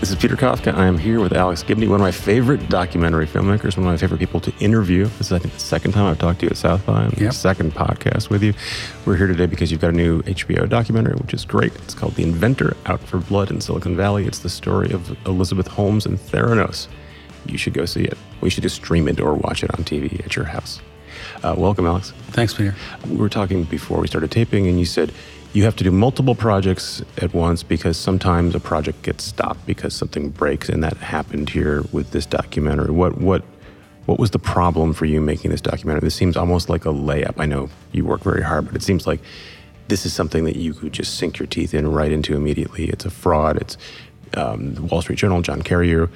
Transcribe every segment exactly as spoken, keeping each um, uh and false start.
This is Peter Kafka. I am here with Alex Gibney, one of my favorite documentary filmmakers, one of my favorite people to interview. This is, I think, the second time I've talked to you at South by, and yep. the second podcast with you. We're here today because you've got a new H B O documentary, which is great. It's called The Inventor, Out for Blood in Silicon Valley. It's the story of Elizabeth Holmes and Theranos. You should go see it. We should just stream it or watch it on T V at your house. Uh, welcome, Alex. Thanks, Peter. We were talking before we started taping, and you said you have to do multiple projects at once because sometimes a project gets stopped because something breaks, and that happened here with this documentary. What what what was the problem for you making this documentary? This seems almost like a layup. I know you work very hard, but it seems like this is something that you could just sink your teeth in right into immediately. It's a fraud. It's um, the Wall Street Journal, John Carreyrou,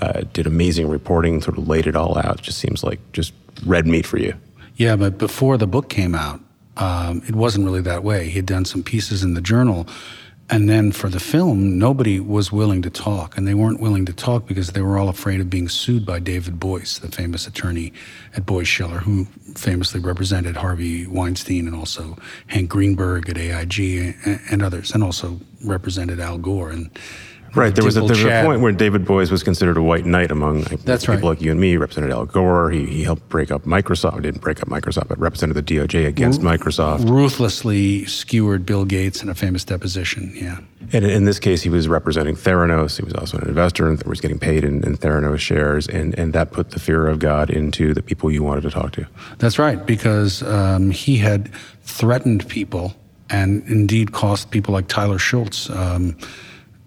uh, did amazing reporting, sort of laid it all out. It just seems like just red meat for you. Yeah, but before the book came out, um, it wasn't really that way. He had done some pieces in the journal. And then for the film, nobody was willing to talk. And they weren't willing to talk because they were all afraid of being sued by David Boies, the famous attorney at Boies Schiller, who famously represented Harvey Weinstein and also Hank Greenberg at A I G and, and others, and also represented Al Gore. And Right, there was, a, there was a point where David Boies was considered a white knight among like, That's people right. like you and me. He represented Al Gore. He, he helped break up Microsoft. He didn't break up Microsoft, but represented the D O J against R- Microsoft. Ruthlessly skewered Bill Gates in a famous deposition, yeah. And in this case, he was representing Theranos. He was also an investor and was getting paid in, in Theranos shares, and, and that put the fear of God into the people you wanted to talk to. That's right, because um, he had threatened people and indeed cost people like Tyler Shultz, um,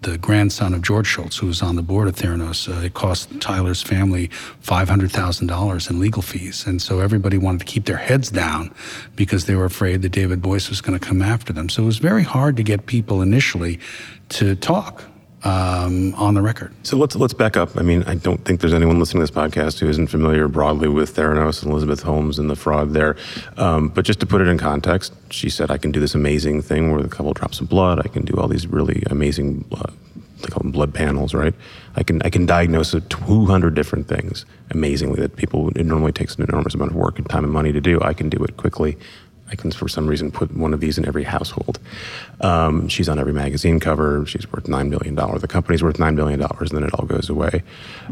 the grandson of George Shultz, who was on the board of Theranos. Uh, it cost Tyler's family five hundred thousand dollars in legal fees. And so everybody wanted to keep their heads down because they were afraid that David Boies was going to come after them. So it was very hard to get people initially to talk um, on the record. So let's let's back up. I mean, I don't think there's anyone listening to this podcast who isn't familiar broadly with Theranos and Elizabeth Holmes and the fraud there. Um, but just to put it in context, she said, I can do this amazing thing with a couple drops of blood. I can do all these really amazing, uh, they call them blood panels, right? I can I can diagnose two hundred different things, amazingly, that people, it normally takes an enormous amount of work and time and money to do. I can do it quickly. I can, for some reason, put one of these in every household. Um, she's on every magazine cover. She's worth nine billion dollars. The company's worth nine billion dollars, and then it all goes away.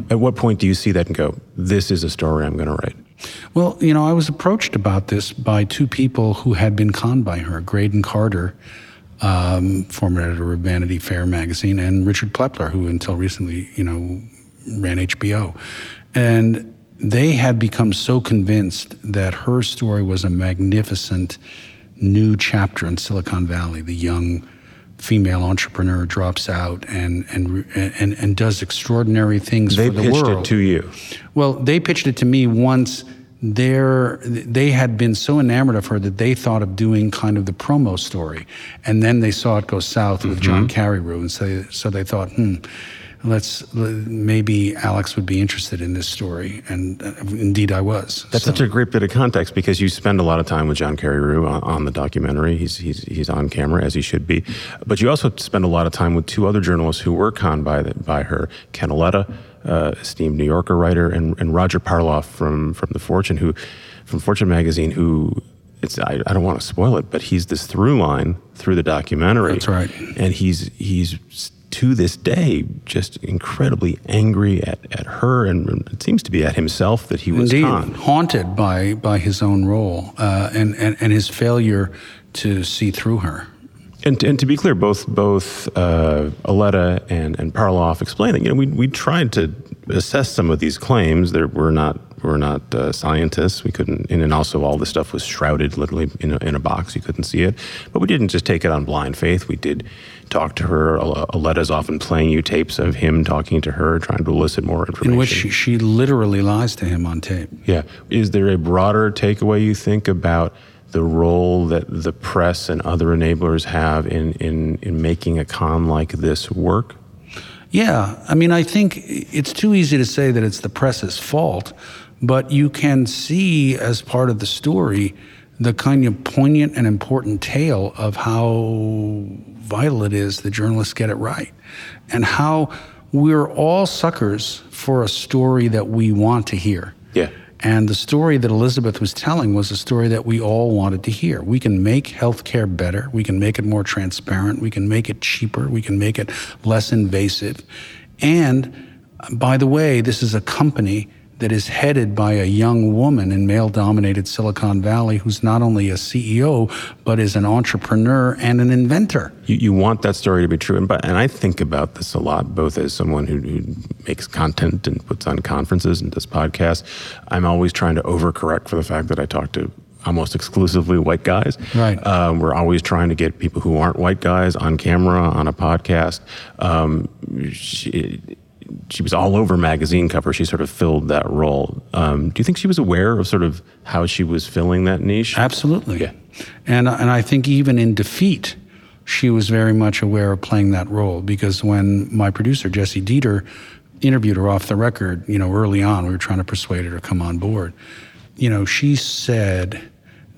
At what point do you see that and go, this is a story I'm going to write? Well, you know, I was approached about this by two people who had been conned by her, Graydon Carter, um, former editor of Vanity Fair magazine, and Richard Plepler, who until recently, you know, ran H B O. And they had become so convinced that her story was a magnificent new chapter in Silicon Valley. The young female entrepreneur drops out and and and, and does extraordinary things they for the world. They pitched it to you. Well, they pitched it to me once. Their, they had been so enamored of her that they thought of doing kind of the promo story. And then they saw it go south mm-hmm. with John Carreyrou. And so, so they thought, hmm. Let's maybe Alex would be interested in this story, and uh, indeed I was. That's so. Such a great bit of context because you spend a lot of time with John Carreyrou on, on the documentary. He's he's he's on camera as he should be, but you also spend a lot of time with two other journalists who were conned by the, by her, Ken Auletta, uh, esteemed New Yorker writer, and and Roger Parloff from from the Fortune who, from Fortune magazine who. It's, I, I don't want to spoil it, but he's this through line through the documentary. That's right. And he's he's to this day just incredibly angry at, at her, and it seems to be at himself that he was Indeed, conned. haunted by by his own role uh, and, and and his failure to see through her. And and to be clear, both both uh, Auletta and and Parloff explain that you know we we tried to assess some of these claims. There were not. We're not uh, scientists. We couldn't, and, and also all this stuff was shrouded literally in a, in a box. You couldn't see it. But we didn't just take it on blind faith. We did talk to her. Auletta's often playing you tapes of him talking to her, trying to elicit more information. In which she, she literally lies to him on tape. Yeah. Is there a broader takeaway you think about the role that the press and other enablers have in, in, in making a con like this work? Yeah. I mean, I think it's too easy to say that it's the press's fault. But you can see, as part of the story, the kind of poignant and important tale of how vital it is that journalists get it right, and how we're all suckers for a story that we want to hear. Yeah. And the story that Elizabeth was telling was a story that we all wanted to hear. We can make healthcare better. We can make it more transparent. We can make it cheaper. We can make it less invasive. And by the way, this is a company that is headed by a young woman in male-dominated Silicon Valley who's not only a C E O, but is an entrepreneur and an inventor. You, you want that story to be true. And, and I think about this a lot, both as someone who, who makes content and puts on conferences and does podcasts. I'm always trying to overcorrect for the fact that I talk to almost exclusively white guys. Right. Um, we're always trying to get people who aren't white guys on camera, on a podcast. Um, she, She was all over magazine covers. She sort of filled that role. Um, do you think she was aware of sort of how she was filling that niche? Absolutely. Yeah. And and I think even in defeat, she was very much aware of playing that role, because when my producer, Jesse Dieter, interviewed her off the record, you know, early on, we were trying to persuade her to come on board. You know, she said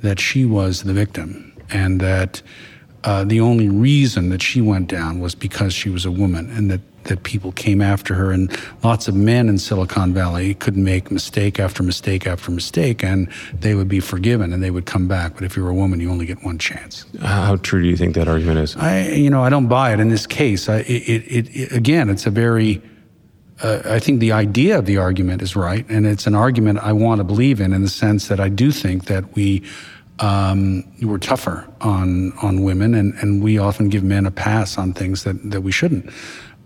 that she was the victim, and that uh, the only reason that she went down was because she was a woman, and that that people came after her, and lots of men in Silicon Valley could make mistake after mistake after mistake, and they would be forgiven and they would come back. But if you're a woman, you only get one chance. How true do you think that argument is? I, you know, I don't buy it in this case. I, it, it, it, again, it's a very, uh, I think the idea of the argument is right, and it's an argument I want to believe in, in the sense that I do think that we Um, we're tougher on on women, and, and we often give men a pass on things that, that we shouldn't.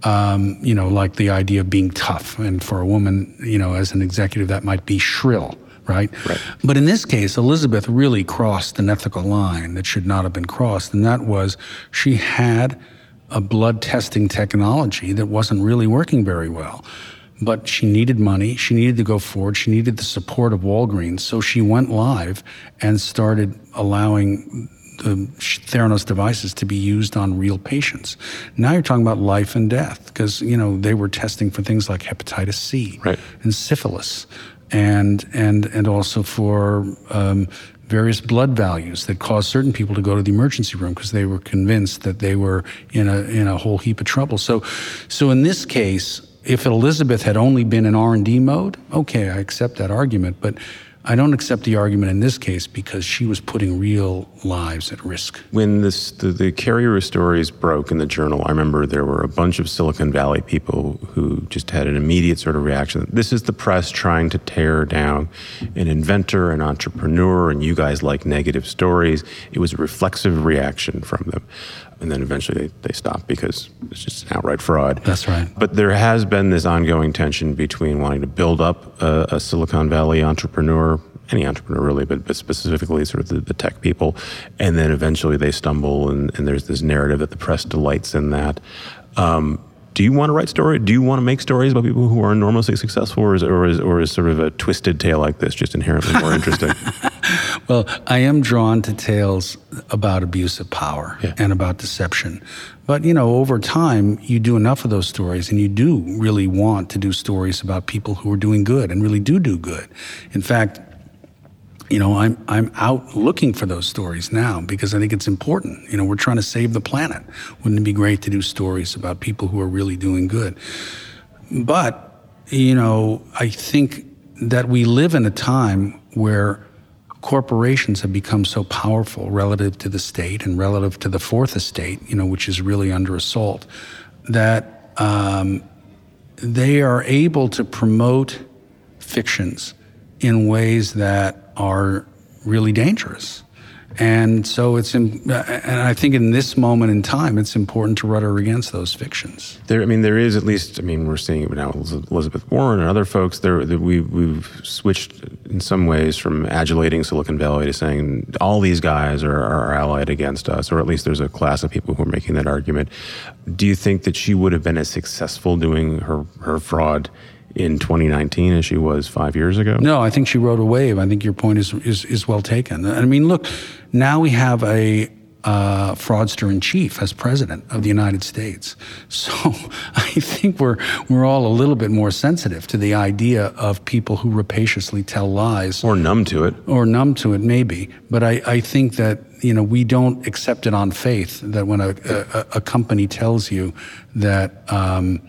Um, you know, like the idea of being tough. And for a woman, you know, as an executive, that might be shrill, right? Right. But in this case, Elizabeth really crossed an ethical line that should not have been crossed, and that was she had a blood testing technology that wasn't really working very well. But she needed money, she needed to go forward, she needed the support of Walgreens, so she went live and started allowing the Theranos devices to be used on real patients. Now you're talking about life and death, because, you know, they were testing for things like hepatitis C, right, and syphilis, and and and also for um, various blood values that caused certain people to go to the emergency room because they were convinced that they were in a in a whole heap of trouble. So, so in this case, if Elizabeth had only been in R and D mode, okay, I accept that argument, but I don't accept the argument in this case because she was putting real lives at risk. When this, the, the Carreyrou stories broke in the Journal, I remember there were a bunch of Silicon Valley people who just had an immediate sort of reaction. This is the press trying to tear down an inventor, an entrepreneur, and you guys like negative stories. It was a reflexive reaction from them. And then eventually they, they stopped because it's just an outright fraud. That's right. But there has been this ongoing tension between wanting to build up a, a Silicon Valley entrepreneur, any entrepreneur really, but, but specifically sort of the, the tech people, and then eventually they stumble, and, and there's this narrative that the press delights in that. Um, do you want to write story? Do you want to make stories about people who are enormously successful, or is, or is, or is sort of a twisted tale like this just inherently more interesting? Well, I am drawn to tales about abuse of power, yeah, and about deception. But, you know, over time, you do enough of those stories, and you do really want to do stories about people who are doing good and really do do good. In fact, you know, I'm I'm out looking for those stories now because I think it's important. You know, we're trying to save the planet. Wouldn't it be great to do stories about people who are really doing good? But, you know, I think that we live in a time where corporations have become so powerful relative to the state and relative to the fourth estate, you know, which is really under assault, that um, they are able to promote fictions in ways that are really dangerous. And so it's, in, and I think in this moment in time, it's important to rudder against those fictions. There, I mean, there is at least, I mean, we're seeing it now with Elizabeth Warren and other folks. There, we, we've switched in some ways from adulating Silicon Valley to saying all these guys are, are allied against us, or at least there's a class of people who are making that argument. Do you think that she would have been as successful doing her, her fraud in twenty nineteen as she was five years ago? No, I think she rode a wave. I think your point is is, is well taken. I mean, look, now we have a uh, fraudster in chief as president of the United States. So I think we're we're all a little bit more sensitive to the idea of people who rapaciously tell lies. Or numb to it. Or numb to it, maybe. But I, I think that, you know, we don't accept it on faith that when a, a, a company tells you that um,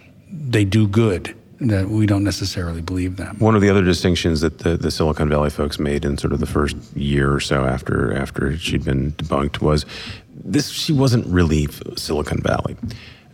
they do good, that we don't necessarily believe them. One of the other distinctions that the, the Silicon Valley folks made in sort of the first year or so after after she'd been debunked was this: she wasn't really Silicon Valley.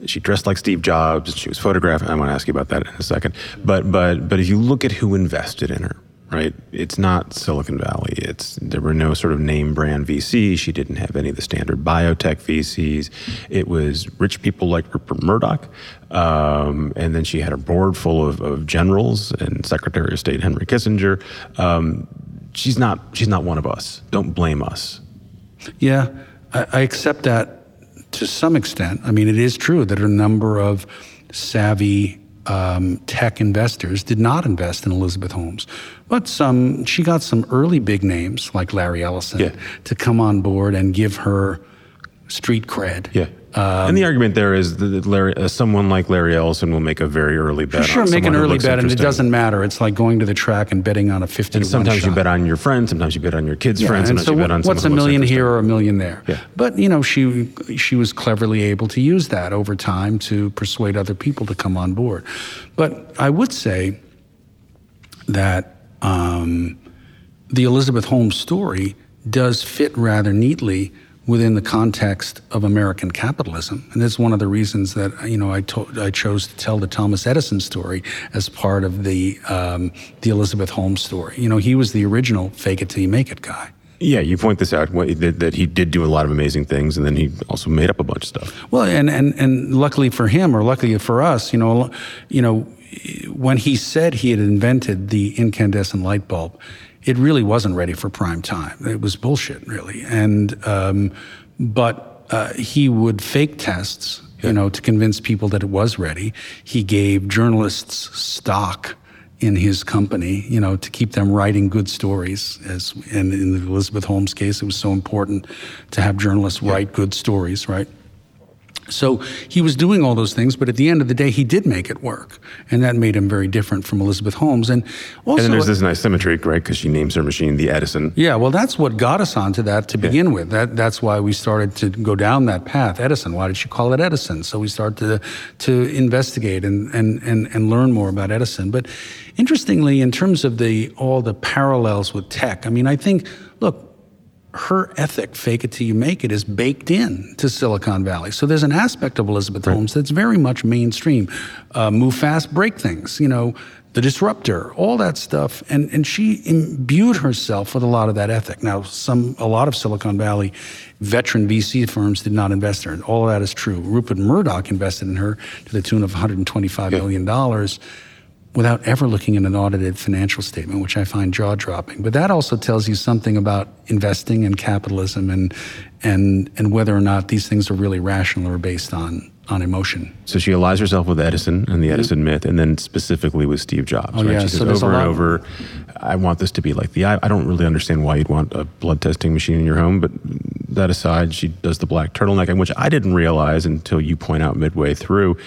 She dressed like Steve Jobs. She was photographed. I want to ask you about that in a second. But but but if you look at who invested in her, right? It's not Silicon Valley. It's there were no sort of name brand V Cs. She didn't have any of the standard biotech V Cs. It was rich people like Rupert Murdoch. Um, and then she had a board full of, of generals and Secretary of State Henry Kissinger. Um, she's not she's not one of us. Don't blame us. Yeah, I, I accept that. To some extent, I mean, it is true that a number of savvy um, tech investors did not invest in Elizabeth Holmes. But some, she got some early big names like Larry Ellison yeah. to come on board and give her street cred. Yeah. Um, and the argument there is that Larry, uh, someone like Larry Ellison will make a very early bet. Sure, on make an early bet, and it doesn't matter. It's like going to the track and betting on a fifty. And to sometimes one shot. You bet on your friends, sometimes you bet on your kids' yeah, friends, and sometimes so you bet on. What's a million here or a million there? Yeah. But you know, she she was cleverly able to use that over time to persuade other people to come on board. But I would say that um, the Elizabeth Holmes story does fit rather neatly within the context of American capitalism. And that's one of the reasons that, you know, I to- I chose to tell the Thomas Edison story as part of the um, the Elizabeth Holmes story. You know, he was the original fake it till you make it guy. Yeah, you point this out, that he did do a lot of amazing things, and then he also made up a bunch of stuff. Well, and and, and luckily for him, or luckily for us, you know, you know, when he said he had invented the incandescent light bulb, it really wasn't ready for prime time. It was bullshit, really. And um, but uh, he would fake tests, you yeah. know, to convince people that it was ready. He gave journalists stock in his company, you know, to keep them writing good stories. As and in the Elizabeth Holmes case, it was so important to have journalists yeah. write good stories, right? So he was doing all those things, but at the end of the day, he did make it work. And that made him very different from Elizabeth Holmes. And also, and then there's this nice symmetry, right? Because she names her machine the Edison. Yeah, well, that's what got us onto that to begin yeah. with. That That's why we started to go down that path. Edison, why did she call it Edison? So we started to to investigate and and, and, and learn more about Edison. But interestingly, in terms of the all the parallels with tech, I mean, I think, look, her ethic, fake it till you make it, is baked in to Silicon Valley. So there's an aspect of Elizabeth right. Holmes that's very much mainstream. Uh, move fast, break things, you know, the disruptor, all that stuff. And and she imbued herself with a lot of that ethic. Now, some a lot of Silicon Valley veteran V C firms did not invest in her. All of that is true. Rupert Murdoch invested in her to the tune of one hundred twenty-five yeah. million dollars, without ever looking at an audited financial statement, which I find jaw-dropping. But that also tells you something about investing and capitalism and and and whether or not these things are really rational or based on, on emotion. So she allies herself with Edison and the Edison myth, and then specifically with Steve Jobs. Oh, right? Yeah. She says so over and over, I want this to be like the I. I don't really understand why you'd want a blood testing machine in your home, but that aside, she does the black turtleneck, which I didn't realize until you point out midway through.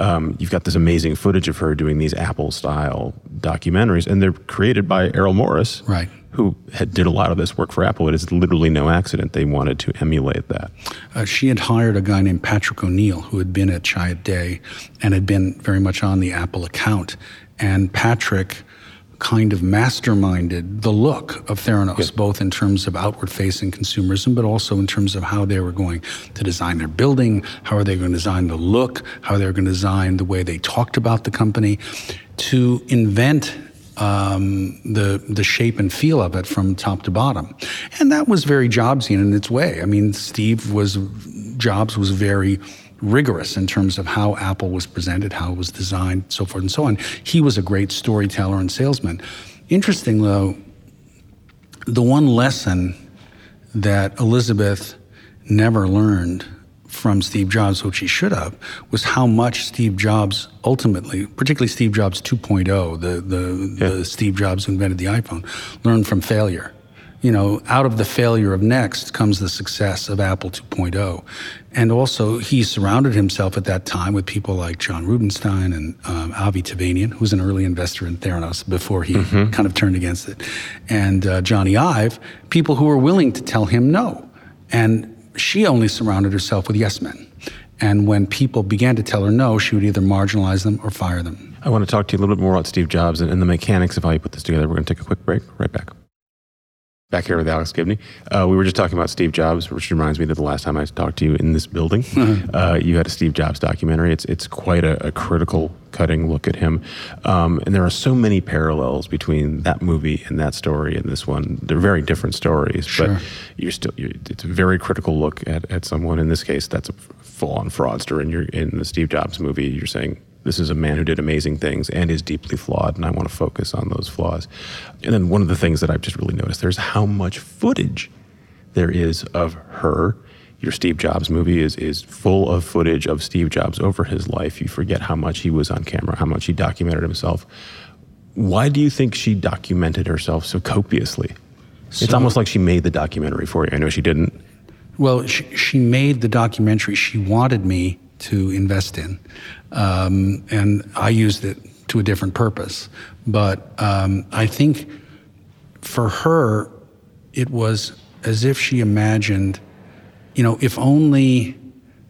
Um, you've got this amazing footage of her doing these Apple-style documentaries, and they're created by Errol Morris, right. who had did a lot of this work for Apple. It is literally no accident they wanted to emulate that. Uh, she had hired a guy named Patrick O'Neill, who had been at Chiat Day and had been very much on the Apple account. And Patrick kind of masterminded the look of Theranos, yeah. both in terms of outward-facing consumerism, but also in terms of how they were going to design their building, how are they going to design the look, how they're going to design the way they talked about the company, to invent um, the the shape and feel of it from top to bottom. And that was very Jobsian in its way. I mean, Steve was, Jobs was very rigorous in terms of how Apple was presented, how it was designed, so forth and so on. He was a great storyteller and salesman. Interesting, though, the one lesson that Elizabeth never learned from Steve Jobs, which she should have, was how much Steve Jobs ultimately, particularly Steve Jobs two point oh, the, the, yeah. the Steve Jobs who invented the iPhone, learned from failure. You know, out of the failure of Next comes the success of Apple two point oh. And also, he surrounded himself at that time with people like John Rubinstein and um, Avi Tevanian, who was an early investor in Theranos before he mm-hmm. kind of turned against it, and uh, Johnny Ive, people who were willing to tell him no. And she only surrounded herself with yes men. And when people began to tell her no, she would either marginalize them or fire them. I want to talk to you a little bit more about Steve Jobs and, and the mechanics of how you put this together. We're going to take a quick break. Right back. Back here with Alex Gibney. Uh, we were just talking about Steve Jobs, which reminds me that the last time I talked to you in this building, uh, you had a Steve Jobs documentary. It's it's quite a, a critical, cutting look at him. Um, and there are so many parallels between that movie and that story and this one. They're very different stories, sure. but you're still you're, it's a very critical look at, at someone. In this case, that's a full-on fraudster. And you're in the Steve Jobs movie, you're saying, this is a man who did amazing things and is deeply flawed, and I want to focus on those flaws. And then one of the things that I've just really noticed, there's how much footage there is of her. Your Steve Jobs movie is is full of footage of Steve Jobs over his life. You forget how much he was on camera, how much he documented himself. Why do you think she documented herself so copiously? So, it's almost like she made the documentary for you. I know she didn't. Well, she, she made the documentary she wanted me to invest in. Um, and I used it to a different purpose. But um, I think for her, it was as if she imagined, you know, if only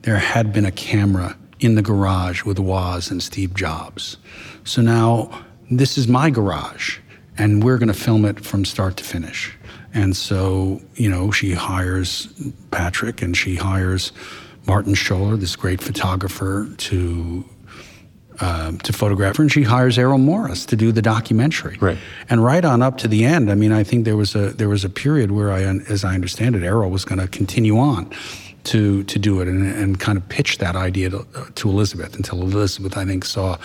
there had been a camera in the garage with Woz and Steve Jobs. So now this is my garage, and we're going to film it from start to finish. And so, you know, she hires Patrick and she hires Martin Scholler, this great photographer, to uh, to photograph her, and she hires Errol Morris to do the documentary. Right. And right on up to the end, I mean, I think there was a there was a period where, I, as I understand it, Errol was going to continue on to to do it and, and kind of pitch that idea to, to Elizabeth until Elizabeth, I think, saw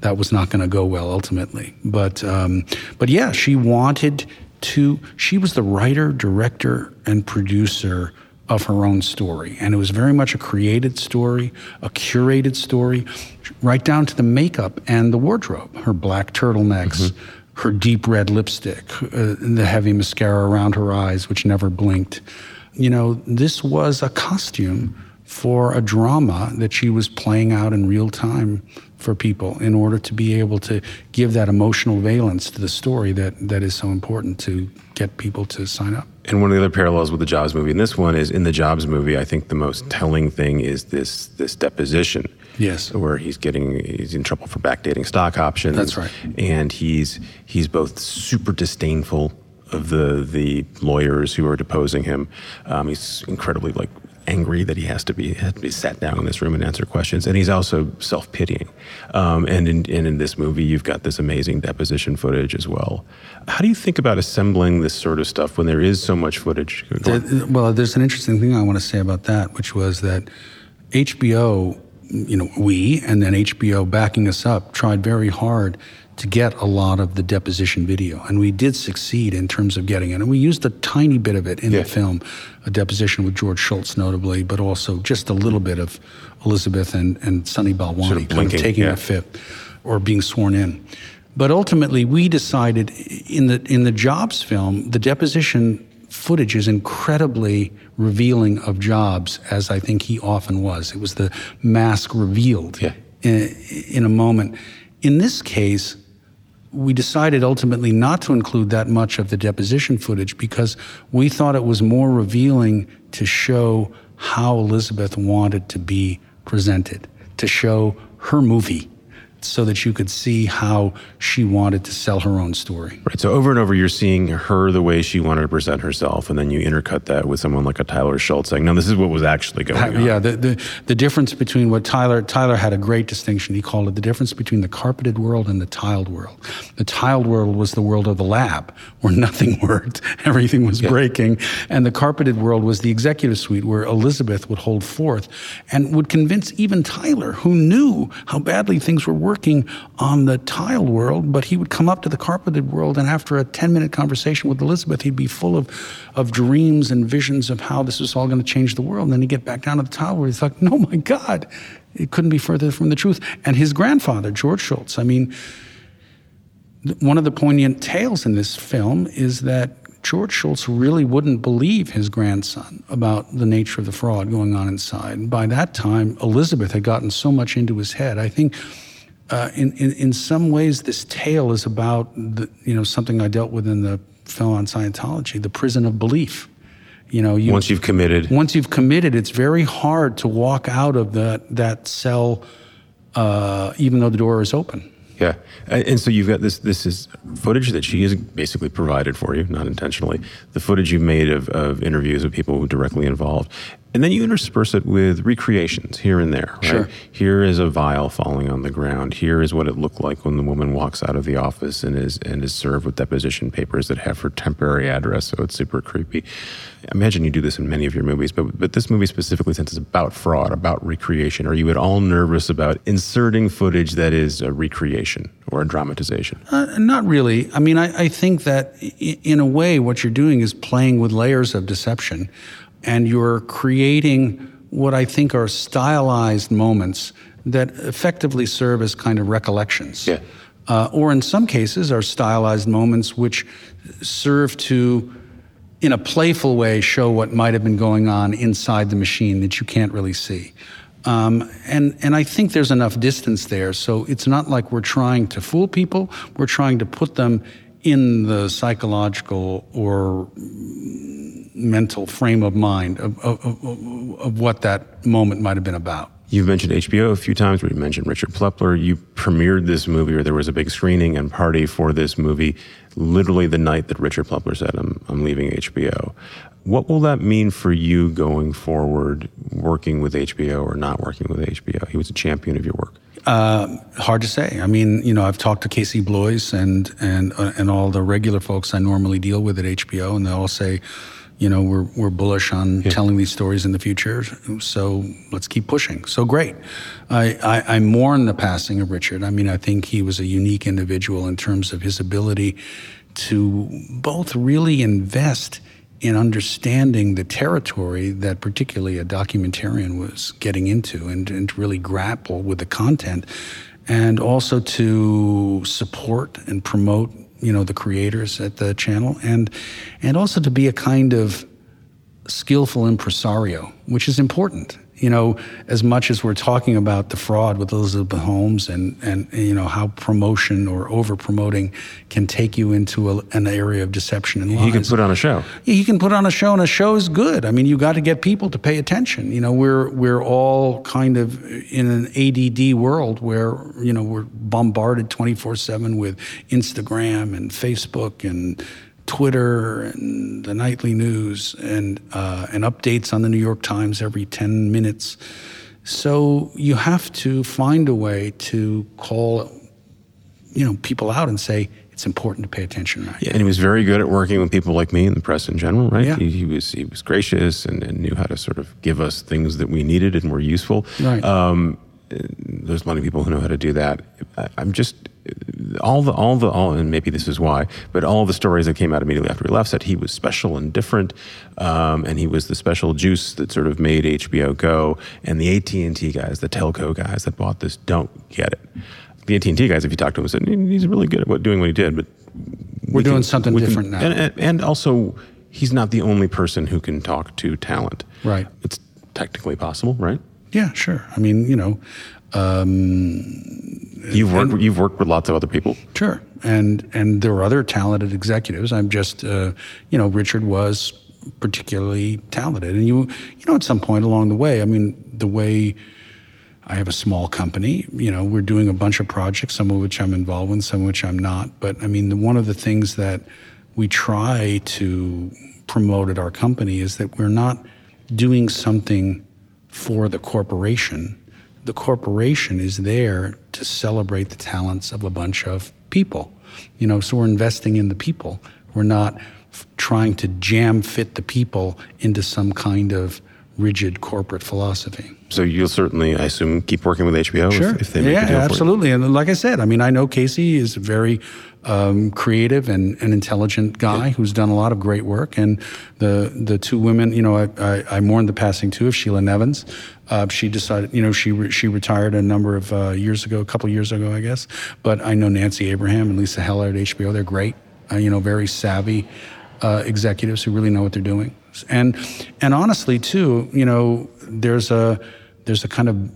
that was not going to go well ultimately. But um, but yeah, she wanted to. She was the writer, director, and producer of her own story. And it was very much a created story, a curated story, right down to the makeup and the wardrobe, her black turtlenecks, mm-hmm. her deep red lipstick, uh, the heavy mascara around her eyes, which never blinked. You know, this was a costume for a drama that she was playing out in real time for people in order to be able to give that emotional valence to the story that that is so important to get people to sign up. And one of the other parallels with the Jobs movie and this one is in the Jobs movie, I think the most telling thing is this this deposition. Yes. Where he's getting, he's in trouble for backdating stock options. That's right. And he's he's both super disdainful of the the lawyers who are deposing him. Um, he's incredibly like angry that he has to be has to be sat down in this room and answer questions, and he's also self-pitying. Um, and in and in this movie, you've got this amazing deposition footage as well. How do you think about assembling this sort of stuff when there is so much footage? There, well, there's an interesting thing I want to say about that, which was that H B O, you know, we and then H B O backing us up tried very hard to get a lot of the deposition video. And we did succeed in terms of getting it. And we used a tiny bit of it in yeah. the film, a deposition with George Shultz notably, but also just a little bit of Elizabeth and, and Sonny Balwani sort of kind of taking yeah. a fip or being sworn in. But ultimately we decided in the in the Jobs film, the deposition footage is incredibly revealing of Jobs, as I think he often was. It was the mask revealed yeah. in, in a moment. In this case, we decided ultimately not to include that much of the deposition footage because we thought it was more revealing to show how Elizabeth wanted to be presented, to show her movie so that you could see how she wanted to sell her own story. Right, so over and over you're seeing her the way she wanted to present herself, and then you intercut that with someone like a Tyler Shultz saying, no, this is what was actually going on. Yeah, the, the, the difference between what Tyler, Tyler had a great distinction, he called it the difference between the carpeted world and the tiled world. The tiled world was the world of the lab, where nothing worked, everything was yeah. breaking, and the carpeted world was the executive suite where Elizabeth would hold forth and would convince even Tyler, who knew how badly things were working, working on the tiled world, but he would come up to the carpeted world, and after a ten-minute conversation with Elizabeth, he'd be full of, of dreams and visions of how this was all going to change the world. And then he'd get back down to the tiled world. He's like, no, my God, it couldn't be further from the truth. And his grandfather, George Shultz, I mean, one of the poignant tales in this film is that George Shultz really wouldn't believe his grandson about the nature of the fraud going on inside. And by that time, Elizabeth had gotten so much into his head. I think Uh, in, in, in some ways, this tale is about, the, you know, something I dealt with in the film on Scientology, the prison of belief. You know, you, once you've committed. Once you've committed, it's very hard to walk out of that that cell, uh, even though the door is open. Yeah, And so you've got this, this is footage that she has basically provided for you, not intentionally, the footage you've made of, of interviews with people directly involved. And then you intersperse it with recreations here and there. Right? Sure. Here is a vial falling on the ground. Here is what it looked like when the woman walks out of the office and is and is served with deposition papers that have her temporary address, so it's super creepy. I imagine you do this in many of your movies, but but this movie specifically, since it's about fraud, about recreation, are you at all nervous about inserting footage that is a recreation or a dramatization? Uh, not really. I mean, I, I think that in a way what you're doing is playing with layers of deception. And you're creating what I think are stylized moments that effectively serve as kind of recollections. Yeah. Uh, or in some cases are stylized moments which serve to, in a playful way, show what might have been going on inside the machine that you can't really see. Um, and, and I think there's enough distance there, so it's not like we're trying to fool people, we're trying to put them in the psychological or mental frame of mind of, of, of, of what that moment might have been about. You've mentioned H B O a few times. We mentioned Richard Plepler. You premiered this movie, or there was a big screening and party for this movie literally the night that Richard Plepler said, I'm, I'm leaving H B O. What will that mean for you going forward, working with H B O or not working with H B O? He was a champion of your work. Uh, hard to say. I mean, you know, I've talked to Casey Bloys and and uh, and all the regular folks I normally deal with at H B O, and they all say, you know, we're we're bullish on yeah. telling these stories in the future, so let's keep pushing. So great. I, I, I mourn the passing of Richard. I mean, I think he was a unique individual in terms of his ability to both really invest in understanding the territory that particularly a documentarian was getting into, and, and to really grapple with the content, and also to support and promote, you know, the creators at the channel, and and also to be a kind of skillful impresario, which is important. You know, as much as we're talking about the fraud with Elizabeth Holmes and, and you know, how promotion or over-promoting can take you into a, an area of deception and lies. He can put on a show. He can put on a show, and a show is good. I mean, you got to get people to pay attention. You know, we're we're all kind of in an A D D world where, you know, we're bombarded twenty-four seven with Instagram and Facebook and Twitter and the nightly news and uh, and updates on the New York Times every ten minutes. So you have to find a way to call, you know, people out and say, it's important to pay attention right yeah, now. And he was very good at working with people like me and the press in general, right? Yeah. He, he was he was gracious and, and knew how to sort of give us things that we needed and were useful. Right. Um, there's plenty of people who know how to do that. I, I'm just... all the, all the, all, and maybe this is why, but all the stories that came out immediately after we left said he was special and different, um, and he was the special juice that sort of made H B O go, and the A T and T guys, the telco guys that bought this don't get it. The A T and T guys, if you talk to him, said, he's really good at what, doing what he did, but... We're we doing can, something we different can, now. And, and also, he's not the only person who can talk to talent. Right. It's technically possible, right? Yeah, sure. I mean, you know... Um, you've worked. And, you've worked with lots of other people. Sure, and and there were other talented executives. I'm just, uh, you know, Richard was particularly talented, and you, you know, at some point along the way, I mean, the way I have a small company, you know, we're doing a bunch of projects, some of which I'm involved in, some of which I'm not. But I mean, the, one of the things that we try to promote at our company is that we're not doing something for the corporation. The corporation is there to celebrate the talents of a bunch of people, you know, so we're investing in the people. We're not f- trying to jam fit the people into some kind of rigid corporate philosophy. So you'll certainly, I assume, keep working with H B O sure. if, if they make yeah, a deal for absolutely. You. And like I said, I mean, I know Casey is a very um, creative and, and intelligent guy yeah. who's done a lot of great work. And the the two women, you know, I, I, I mourned the passing too of Sheila Nevins. Uh, she decided, you know, she re- she retired a number of uh, years ago, a couple years ago, I guess. But I know Nancy Abraham and Lisa Heller at H B O. They're great, uh, you know, very savvy uh, executives who really know what they're doing. And and honestly, too, you know, there's a there's a kind of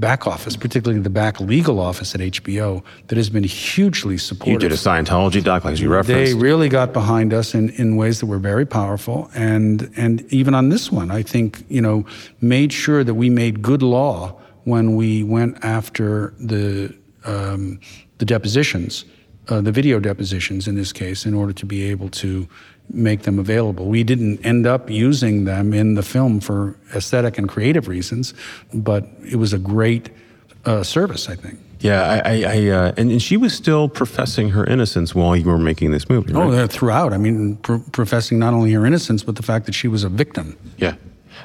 back office, particularly the back legal office at H B O, that has been hugely supportive. You did a Scientology doc, like you referenced. They really got behind us in, in ways that were very powerful. And and even on this one, I think, you know, made sure that we made good law when we went after the um, the depositions, uh, the video depositions in this case, in order to be able to make them available. We didn't end up using them in the film for aesthetic and creative reasons, but it was a great uh, service, I think. Yeah, I, I, I uh, and, and she was still professing her innocence while you were making this movie, right? Oh, throughout. I mean, pr- professing not only her innocence, but the fact that she was a victim. Yeah.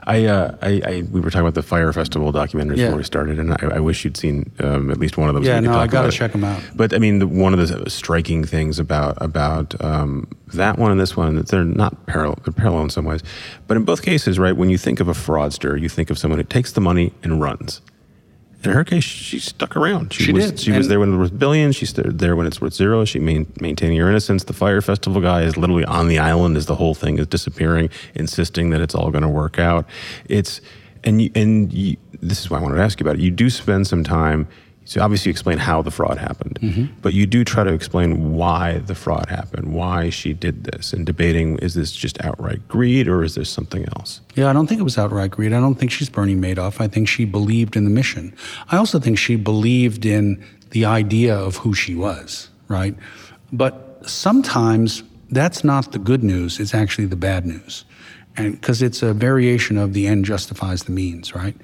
I, uh, I, I, we were talking about the Fire Festival documentaries yeah. before we started, and I, I wish you'd seen um, at least one of those. Yeah, no, I gotta check them out. But I mean, the, one of the striking things about about um, that one and this one, that they're not parallel, they're parallel in some ways, but in both cases, right? When you think of a fraudster, you think of someone who takes the money and runs. In her case, she stuck around. She, she was, did. She and was there when it was billions. She's there when it's worth zero. She main, maintaining her innocence. The Fire Festival guy is literally on the island as the whole thing is disappearing, insisting that it's all going to work out. It's and you, and you, this is why I wanted to ask you about it. You do spend some time. So obviously, you explain how the fraud happened, mm-hmm. but you do try to explain why the fraud happened, why she did this, and debating, is this just outright greed or is there something else? Yeah, I don't think it was outright greed. I don't think she's Bernie Madoff. I think she believed in the mission. I also think she believed in the idea of who she was, right? But sometimes that's not the good news. It's actually the bad news, and because it's a variation of the end justifies the means, right?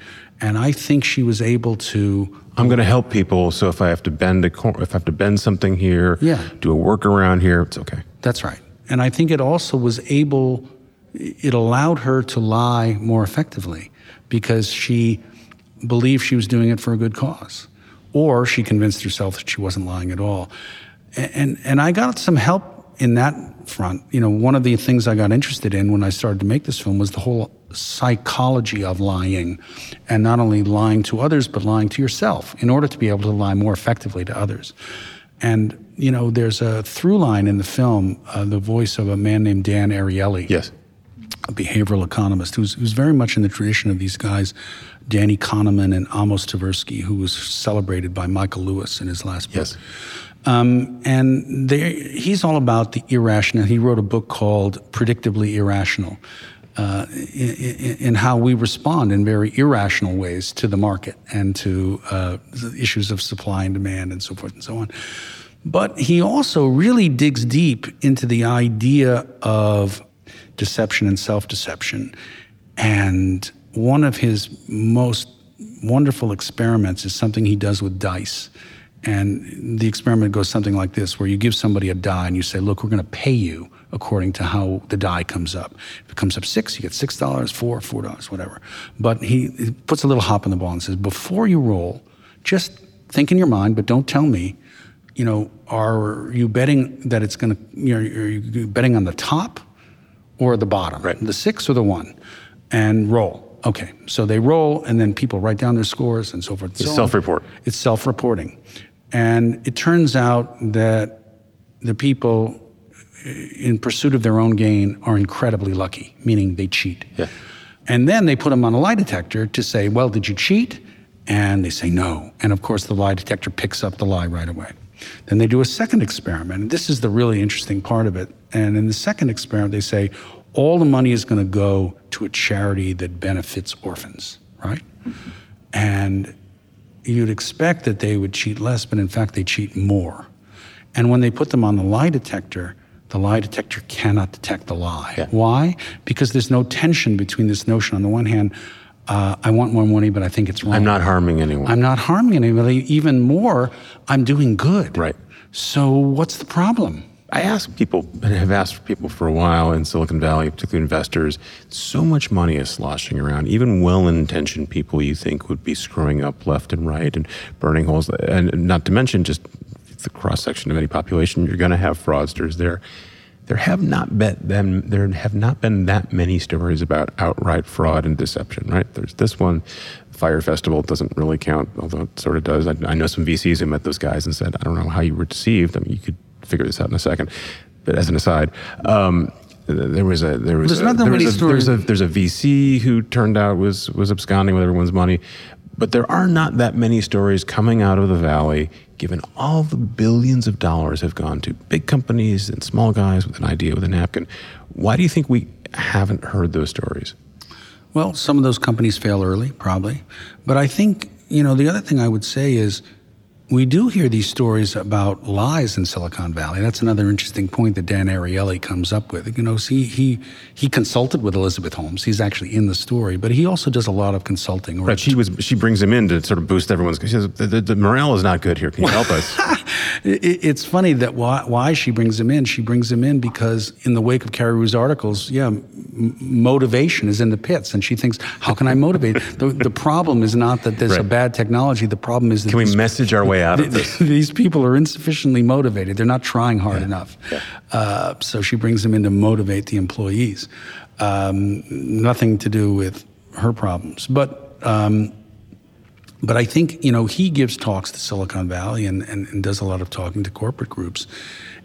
And I think she was able to... I'm going to help people, so if I have to bend a cor- if I have to bend something here, yeah. do a workaround here, it's okay. That's right. And I think it also was able, it allowed her to lie more effectively because she believed she was doing it for a good cause, or she convinced herself that she wasn't lying at all. And and, and I got some help in that front. You know, one of the things I got interested in when I started to make this film was the whole psychology of lying, and not only lying to others but lying to yourself in order to be able to lie more effectively to others. And you know, there's a through line in the film, uh, the voice of a man named Dan Ariely, yes, a behavioral economist who's who's very much in the tradition of these guys, Danny Kahneman and Amos Tversky, who was celebrated by Michael Lewis in his last book. Yes. Um, and they, he's all about the irrational. He wrote a book called Predictably Irrational. Uh, in, in, in how we respond in very irrational ways to the market and to uh, issues of supply and demand and so forth and so on. But he also really digs deep into the idea of deception and self-deception. And one of his most wonderful experiments is something he does with dice. And the experiment goes something like this, where you give somebody a die and you say, look, we're going to pay you according to how the die comes up. If it comes up six, you get six dollars, four dollars, four dollars, whatever. But he, he puts a little hop in the ball and says, before you roll, just think in your mind, but don't tell me, you know, are you betting that it's going to, you know, are you betting on the top or the bottom? Right. The six or the one? And roll. Okay. So they roll, and then people write down their scores and so forth. It's so self-report. On. It's self-reporting. And it turns out that the people in pursuit of their own gain are incredibly lucky, meaning they cheat. Yeah. And then they put them on a lie detector to say, well, did you cheat? And they say no. And of course, the lie detector picks up the lie right away. Then they do a second experiment. This is the really interesting part of it. And in the second experiment, they say, all the money is going to go to a charity that benefits orphans, right? Mm-hmm. And you'd expect that they would cheat less, but in fact, they cheat more. And when they put them on the lie detector, the lie detector cannot detect the lie. Yeah. Why? Because there's no tension between this notion. On the one hand, uh, I want more money, but I think it's wrong. I'm not harming anyone. I'm not harming anybody. Even more, I'm doing good. Right. So what's the problem? I ask people, and have asked people for a while in Silicon Valley, particularly investors, so much money is sloshing around. Even well-intentioned people you think would be screwing up left and right and burning holes. And not to mention just the cross-section of any population, you're going to have fraudsters there. There have not been them, there have not been that many stories about outright fraud and deception, right? There's this one, Fire Festival doesn't really count, although it sort of does. I, I know some V Cs who met those guys and said, I don't know how you were deceived. I mean, you could figure this out in a second. But as an aside, um, there was a there was there's a, not that there many was a, stories. There's a there's a V C who turned out was was absconding with everyone's money. But there are not that many stories coming out of the Valley, given all the billions of dollars have gone to big companies and small guys with an idea, with a napkin. Why do you think we haven't heard those stories? Well, some of those companies fail early, probably. But I think, you know, the other thing I would say is we do hear these stories about lies in Silicon Valley. That's another interesting point that Dan Ariely comes up with. You know, see, he he consulted with Elizabeth Holmes. He's actually in the story, but he also does a lot of consulting. Right, she was she brings him in to sort of boost everyone's. She says, the, the, the morale is not good here. Can you help us? it, it's funny that why, why she brings him in. She brings him in because in the wake of Carreyrou's articles, yeah, m- motivation is in the pits, and she thinks, how can I motivate? the, the problem is not that there's right. a bad technology. The problem is that can we this, message our way out of this. These people are insufficiently motivated. They're not trying hard yeah. enough. Yeah. Uh, so she brings them in to motivate the employees. Um, nothing to do with her problems. But um, but I think, you know, he gives talks to Silicon Valley and, and, and does a lot of talking to corporate groups.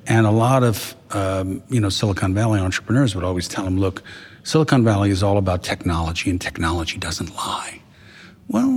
And a lot of, um, you know, Silicon Valley entrepreneurs would always tell him, look, Silicon Valley is all about technology and technology doesn't lie. Well,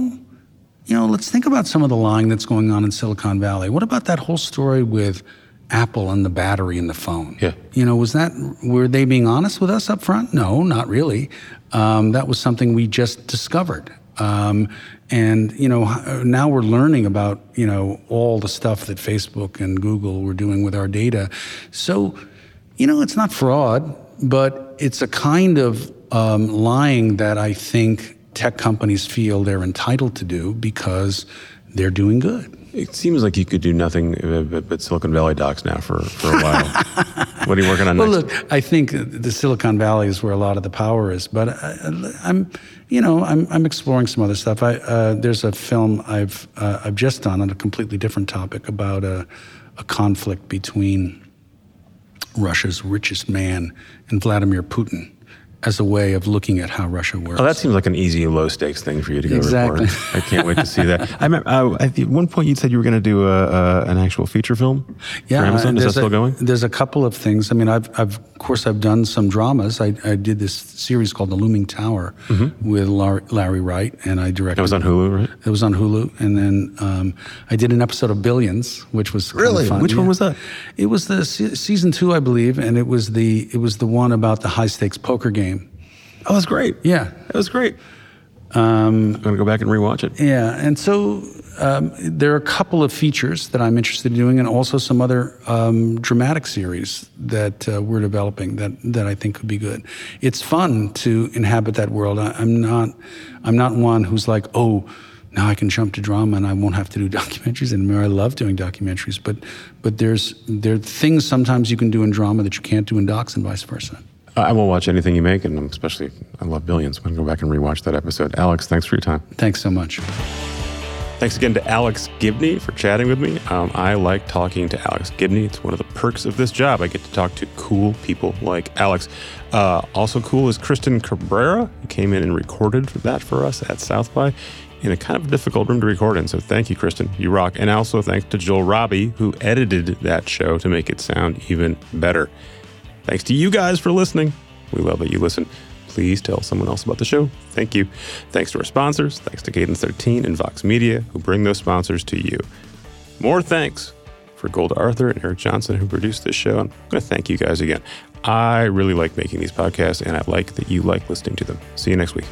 you know, let's think about some of the lying that's going on in Silicon Valley. What about that whole story with Apple and the battery in the phone? Yeah. You know, was that, were they being honest with us up front? No, not really. Um, that was something we just discovered. Um, and, you know, now we're learning about, you know, all the stuff that Facebook and Google were doing with our data. So, you know, it's not fraud, but it's a kind of um, lying that I think tech companies feel they're entitled to do because they're doing good. It seems like you could do nothing but Silicon Valley docs now for, for a while. What are you working on well, next? Well, look, I think the Silicon Valley is where a lot of the power is, but I, I'm, you know, I'm I'm exploring some other stuff. I uh, there's a film I've uh, I've just done on a completely different topic about a, a conflict between Russia's richest man and Vladimir Putin, as a way of looking at how Russia works. Oh, that seems like an easy, low-stakes thing for you to go exactly. report. I can't wait to see that. I remember, uh, at one point you said you were going to do a, uh, an actual feature film yeah, for Amazon. Is that still a, going? There's a couple of things. I mean, I've, I've of course, I've done some dramas. I, I did this series called The Looming Tower mm-hmm. with Larry, Larry Wright, and I directed. That was on Hulu, right? It was on Hulu, and then um, I did an episode of Billions, which was really kind of fun. Which yeah. one was that? It was the se- season two, I believe, and it was the it was the one about the high-stakes poker game. That was great. Yeah. That was great. Um, I'm going to go back and rewatch it. Yeah. And so um, there are a couple of features that I'm interested in doing and also some other um, dramatic series that uh, we're developing that, that I think could be good. It's fun to inhabit that world. I, I'm not I'm not one who's like, oh, now I can jump to drama and I won't have to do documentaries anymore. I love doing documentaries. But, but there's there are things sometimes you can do in drama that you can't do in docs and vice versa. I will watch anything you make, and especially, I love Billions. I'm going to go back and rewatch that episode. Alex, thanks for your time. Thanks so much. Thanks again to Alex Gibney for chatting with me. Um, I like talking to Alex Gibney. It's one of the perks of this job. I get to talk to cool people like Alex. Uh, also cool is Kristen Cabrera, who came in and recorded that for us at South by in a kind of difficult room to record in. So thank you, Kristen. You rock. And also thanks to Joel Robbie, who edited that show to make it sound even better. Thanks to you guys for listening. We love that you listen. Please tell someone else about the show. Thank you. Thanks to our sponsors. Thanks to Cadence thirteen and Vox Media, who bring those sponsors to you. More thanks for Golda Arthur and Eric Johnson, who produced this show. And I'm going to thank you guys again. I really like making these podcasts, and I like that you like listening to them. See you next week.